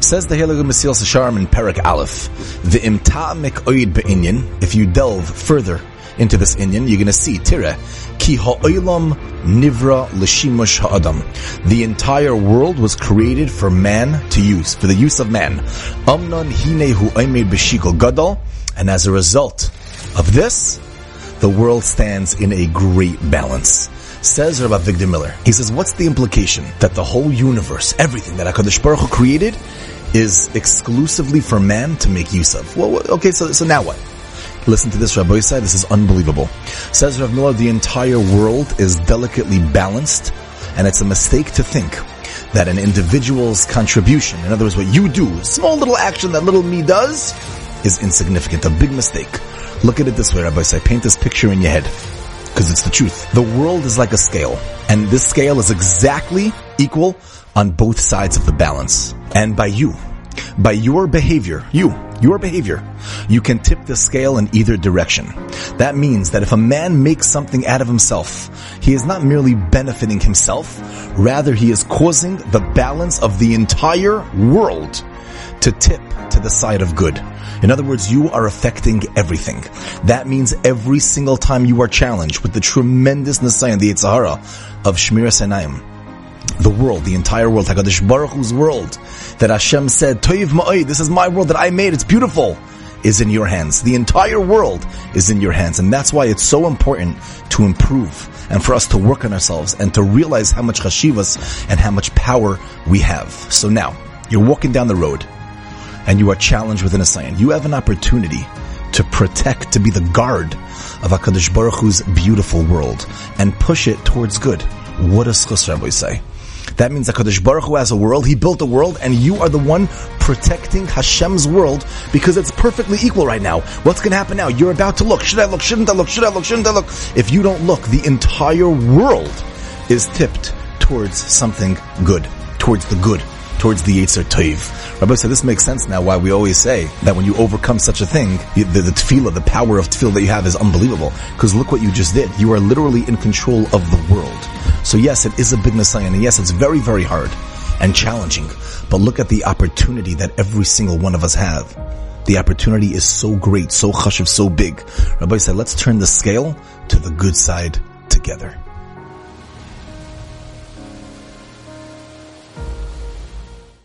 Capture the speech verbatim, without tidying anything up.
Says the Hillel Gemesis Sharm in Parak Aleph, the Imta' Mikoyid Inyan. If you delve further into this Inyan, you're going to see Tira, ki haOlam Nivra Lishimosh HaAdam. The entire world was created for man to use, for the use of man. Amnon Hinehu Aimei B'shikol Gadol, and as a result of this, the world stands in a great balance. Says Rabbi Victor Miller, he says, what's the implication? That the whole universe, everything that HaGadosh Baruch Hu created, is exclusively for man to make use of. Well, okay, so, so now what? Listen to this, Rabbi Isai, this is unbelievable. Says Rabbi Miller, the entire world is delicately balanced, and it's a mistake to think that an individual's contribution, in other words, what you do, small little action that little me does, is insignificant, a big mistake. Look at it this way, Rabbi Isai, paint this picture in your head, because it's the truth. The world is like a scale, and this scale is exactly equal on both sides of the balance. And by you, by your behavior, you, your behavior, you can tip the scale in either direction. That means that if a man makes something out of himself, he is not merely benefiting himself, rather he is causing the balance of the entire world to tip to the side of good. In other words, you are affecting everything. That means every single time you are challenged with the tremendous nisayon, the Yetzer Hara of Shmiras Einayim, the world, the entire world, HaKadosh Baruch Hu's world, that Hashem said, Tov Me'od, this is my world that I made, it's beautiful, is in your hands. The entire world is in your hands. And that's why it's so important to improve and for us to work on ourselves and to realize how much chashivus and how much power we have. So now, you're walking down the road, and you are challenged with an assignment. You have an opportunity to protect, to be the guard of HaKadosh Baruch Hu's beautiful world and push it towards good. What does Chus Rebbe say? That means HaKadosh Baruch Hu has a world, He built a world, and you are the one protecting Hashem's world because it's perfectly equal right now. What's going to happen now? You're about to look. Should I look? Shouldn't I look? Should I look? Shouldn't I look? If you don't look, the entire world is tipped towards something good, towards the good, towards the Yetzir Toev. Rabbi said, this makes sense now why we always say that when you overcome such a thing, the, the, the tefillah, the power of tefillah that you have is unbelievable. Because look what you just did. You are literally in control of the world. So yes, it is a big nisayon, and yes, it's very, very hard and challenging. But look at the opportunity that every single one of us have. The opportunity is so great, so chashiv, so big. Rabbi said, let's turn the scale to the good side together.